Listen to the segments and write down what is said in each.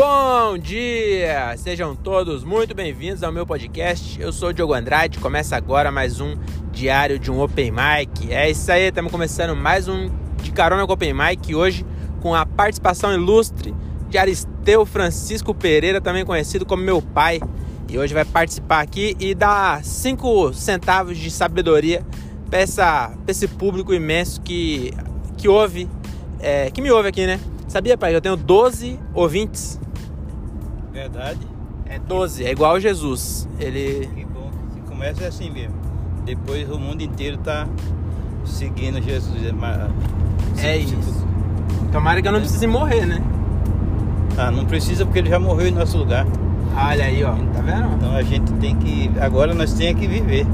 Bom dia! Sejam todos muito bem-vindos ao meu podcast. Eu sou o Diogo Andrade, começa agora mais um diário de um Open Mic. É isso aí, estamos começando mais um De Carona com Open Mic, hoje com a participação ilustre de Aristeu Francisco Pereira, também conhecido como meu pai. E hoje vai participar aqui e dar 5 centavos de sabedoria para esse público imenso que me ouve aqui, né? Sabia, pai, que eu tenho 12 ouvintes? Verdade. É 12, é igual Jesus. Que bom, se começa é assim mesmo. Depois o mundo inteiro tá seguindo Jesus. É isso. Tomara que eu não precise morrer, né? Ah, não precisa, porque ele já morreu em nosso lugar. Olha aí, ó, tá vendo? Então a gente tem que... Agora nós temos que viver.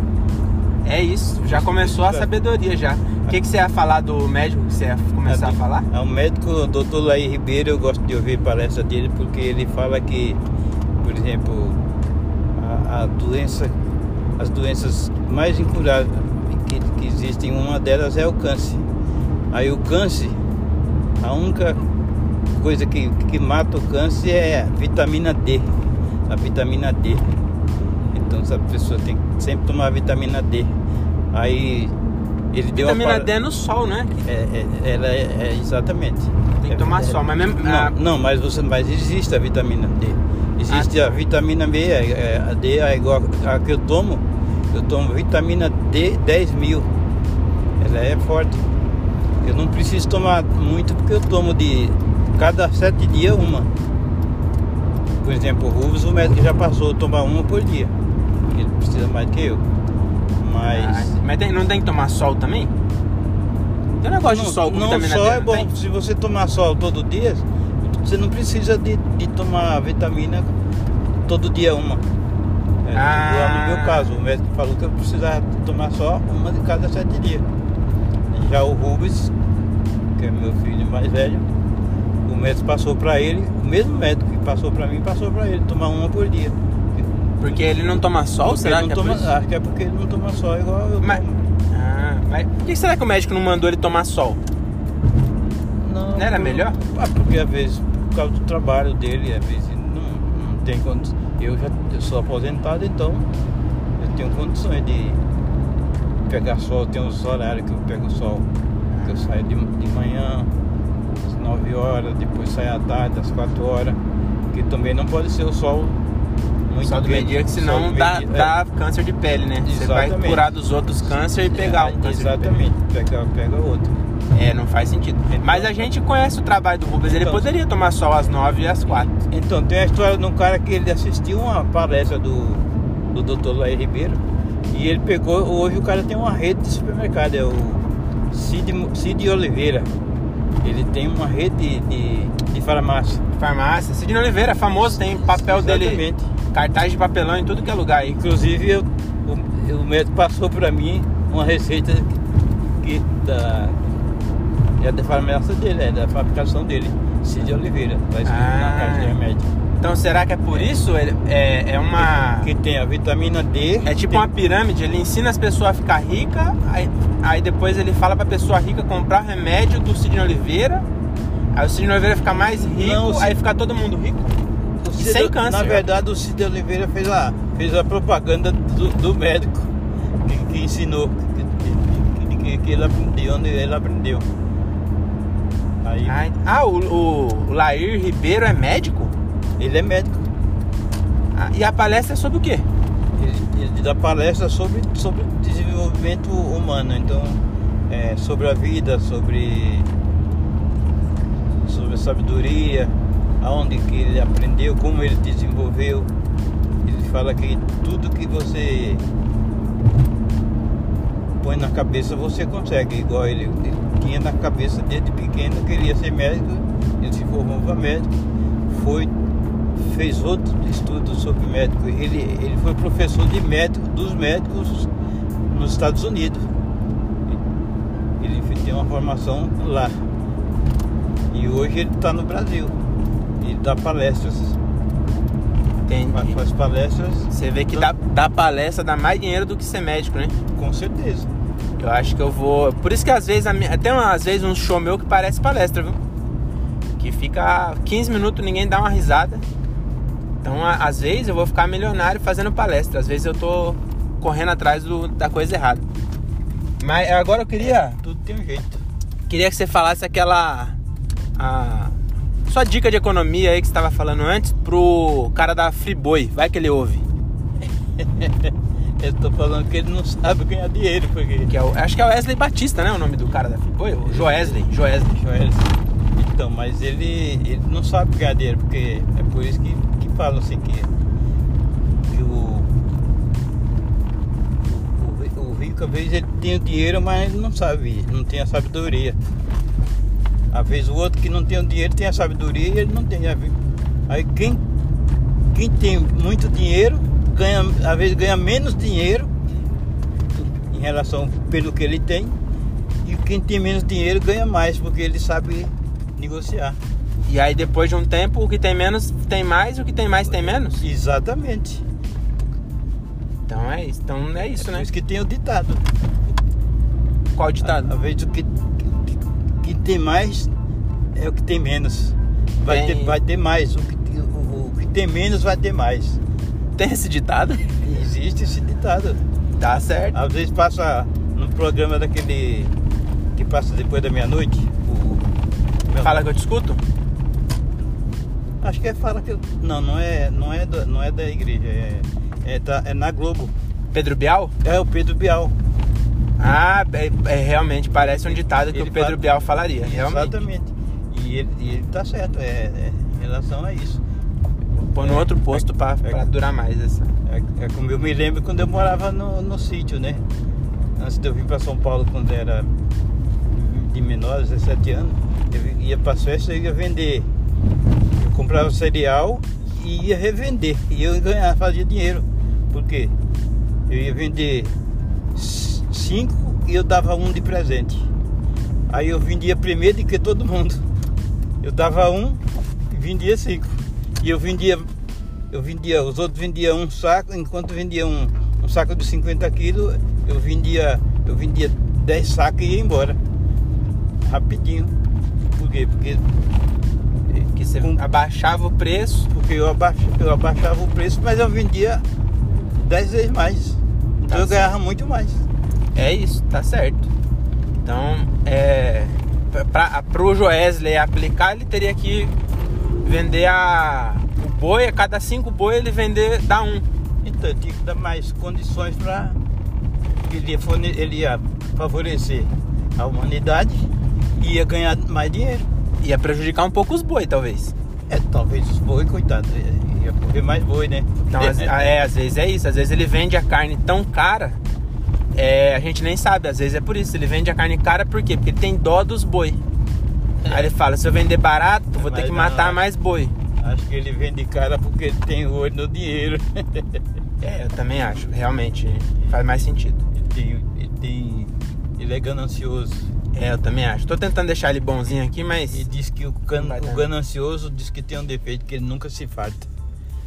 É isso, já começou a sabedoria já. O que você ia falar do médico que você ia começar a falar? O médico, o doutor Lair Ribeiro, eu gosto de ouvir a palestra dele, porque ele fala que, por exemplo, as doenças mais incuráveis que existem, uma delas é o câncer. Aí o câncer, a única coisa que mata o câncer é a vitamina D. A vitamina D. Então essa pessoa tem que sempre tomar vitamina D. Aí ele deu vitamina D é no sol, né? Exatamente. Tem que tomar sol, mas mesmo... Mas existe a vitamina D. Existe a vitamina B, a D é igual a que eu tomo. Eu tomo vitamina D 10.000. Ela é forte. Eu não preciso tomar muito, porque eu tomo de cada 7 dias uma. Por exemplo, o Rufus, o médico já passou a tomar uma por dia. Ele precisa mais que eu. Mas não tem que tomar sol também? Tem um negócio de sol com vitamina D. Não, sol é bom. Se você tomar sol todo dia, você não precisa de tomar vitamina todo dia uma. No meu caso, o médico falou que eu precisava tomar só uma de cada 7 dias. Já o Rubens, que é meu filho mais velho, o médico passou para ele, o mesmo médico que passou para mim, passou para ele, tomar uma por dia. Porque ele não toma sol, porque será que é por isso? Acho que é porque ele não toma sol igual eu. Mas por que será que o médico não mandou ele tomar sol? Não era melhor? Porque às vezes, por causa do trabalho dele, às vezes não tem condições. Eu sou aposentado, então eu tenho condições de pegar sol. Tem uns horários que eu pego sol, que eu saio de manhã, às 9 horas, depois saio à tarde, às 4 horas, que também não pode ser o sol... Só do meio-dia, que senão dá câncer de pele, né? Exatamente. Você vai curar dos outros câncer e pegar um câncer. Exatamente, pega outro. Não faz sentido. Então, mas a gente conhece o trabalho do Rubens, então, ele poderia tomar sol às 9 e às 4. Então, tem a história de um cara que ele assistiu uma palestra do doutor Lair Ribeiro, e ele pegou, hoje o cara tem uma rede de supermercado, é o Cid Oliveira. Ele tem uma rede de farmácia. Farmácia, Cid Oliveira, famoso, tem papel dele, cartaz de papelão em tudo que é lugar. Inclusive, o médico passou para mim uma receita que é da farmácia dele, é da fabricação dele, Cid Oliveira. Vai escrever na caixa de remédio. Então, será que é por isso? É uma... Que tem a vitamina D. É tipo uma pirâmide, ele ensina as pessoas a ficar ricas, aí depois ele fala pra pessoa rica comprar o remédio do Cid Oliveira, aí o Cid Oliveira fica mais rico, aí fica todo mundo rico. Sem câncer. Na verdade, o Cid Oliveira fez a propaganda do médico que ensinou, que ele aprendeu, onde ele aprendeu. Aí... o Lair Ribeiro é médico? Ele é médico. E a palestra é sobre o quê? Ele dá palestra sobre desenvolvimento humano. Então, sobre a vida, sobre a sabedoria, aonde que ele aprendeu, como ele desenvolveu. Ele fala que tudo que você põe na cabeça, você consegue. Igual ele tinha na cabeça desde pequeno, queria ser médico. Ele se formou para médico. Fez outro estudo sobre médico. Ele foi professor de médico dos médicos nos Estados Unidos. Ele tem uma formação lá. E hoje ele está no Brasil. Ele dá palestras. Faz palestras. Você vê que dá palestra dá mais dinheiro do que ser médico, né? Com certeza. Eu acho que eu vou... Por isso que às vezes... Tem às vezes um show meu que parece palestra, viu? que fica 15 minutos, ninguém dá uma risada. Então, às vezes eu vou ficar milionário fazendo palestra, às vezes eu tô correndo atrás da coisa errada. Mas agora eu queria... tudo tem um jeito. Queria que você falasse aquela... sua dica de economia aí que você estava falando antes pro cara da Friboi. Vai que ele ouve. Eu tô falando que ele não sabe ganhar dinheiro, porque... acho que é o Wesley Batista, né? O nome do cara da Friboi? O Joesley. Então, mas ele não sabe ganhar dinheiro, porque é por isso que falam assim que o rico, às vezes, ele tem o dinheiro, mas não sabe, não tem a sabedoria. Às vezes o outro que não tem o dinheiro tem a sabedoria e ele não tem. Aí quem tem muito dinheiro, às vezes ganha menos dinheiro em relação pelo que ele tem. E quem tem menos dinheiro ganha mais, porque ele sabe negociar. E aí depois de um tempo, o que tem menos tem mais, o que tem mais tem menos? Exatamente. Então é isso, né? Por isso que tem o ditado. Qual ditado? Às vezes o que tem mais é o que tem menos. Vai ter mais. O que tem menos vai ter mais. Tem esse ditado? Existe esse ditado. Tá certo. Às vezes passa no programa daquele que passa depois da meia-noite. Fala que eu te escuto? Acho que é Fala que eu... Não é da igreja. É na Globo. Pedro Bial? É o Pedro Bial. Ah, realmente parece um ditado que o Pedro Bial falaria. Exatamente. E ele tá certo em relação a isso. Põe no outro posto pra durar mais essa. É como eu me lembro quando eu morava no sítio, né? Antes de eu vir pra São Paulo, quando era de menor, 17 anos, eu ia pra festa e ia vender. Eu comprava cereal e ia revender. E eu ganhava, fazia dinheiro. Por quê? Eu ia vender 5 e eu dava um de presente. Aí eu vendia primeiro do que todo mundo. Eu dava um e vendia 5. E eu vendia, os outros vendiam um saco, enquanto vendia um saco de 50 quilos, eu vendia 10 sacos e ia embora. Rapidinho. Por quê? Porque você abaixava o preço. Porque eu abaixava o preço, mas eu vendia 10 vezes mais. Então eu ganhava muito mais. É isso, tá certo. Então, pro Joesley aplicar, ele teria que vender o boi, a cada 5 boi ele vender, dá um. Então, eu tinha que dar mais condições para ele ia favorecer a humanidade e ia ganhar mais dinheiro. Ia prejudicar um pouco os boi, talvez. Talvez os boi, coitado, ia correr mais boi, né? Então, às vezes é isso, às vezes ele vende a carne tão cara. A gente nem sabe, às vezes é por isso. Ele vende a carne cara, por quê? Porque ele tem dó dos boi. Aí ele fala, se eu vender barato, vou ter que matar mais boi. Acho que ele vende cara porque ele tem olho no dinheiro. Eu também acho, realmente, faz mais sentido. Ele é ganancioso. Eu também acho, tô tentando deixar ele bonzinho aqui, mas... E diz que o ganancioso diz que tem um defeito, que ele nunca se farta.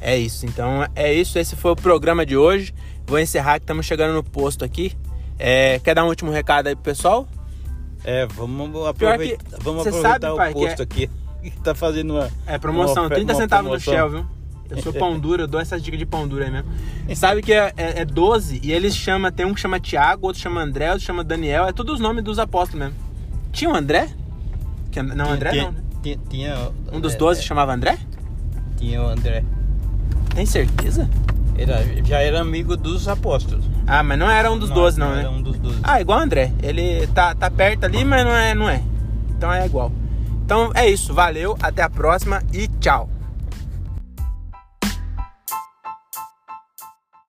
É isso, então é isso, esse foi o programa de hoje. Vou encerrar que estamos chegando no posto aqui. Quer dar um último recado aí pro pessoal? Vamos aproveitar o posto aqui. Tá fazendo uma... promoção, uma 30 centavos no Shell, viu? Eu sou pão duro, eu dou essas dicas de pão duro aí mesmo. Sabe que é 12 e eles chamam, tem um que chama Tiago, outro chama André, outro chama Daniel. É todos os nomes dos apóstolos mesmo. Tinha o André? Um dos 12 chamava André? Tinha o André. Tem certeza? Já era amigo dos apóstolos. Mas não era um dos 12, não, né? Era um dos 12. Igual o André. Ele tá perto ali, mas não é. Então é igual. Então é isso. Valeu, até a próxima e tchau.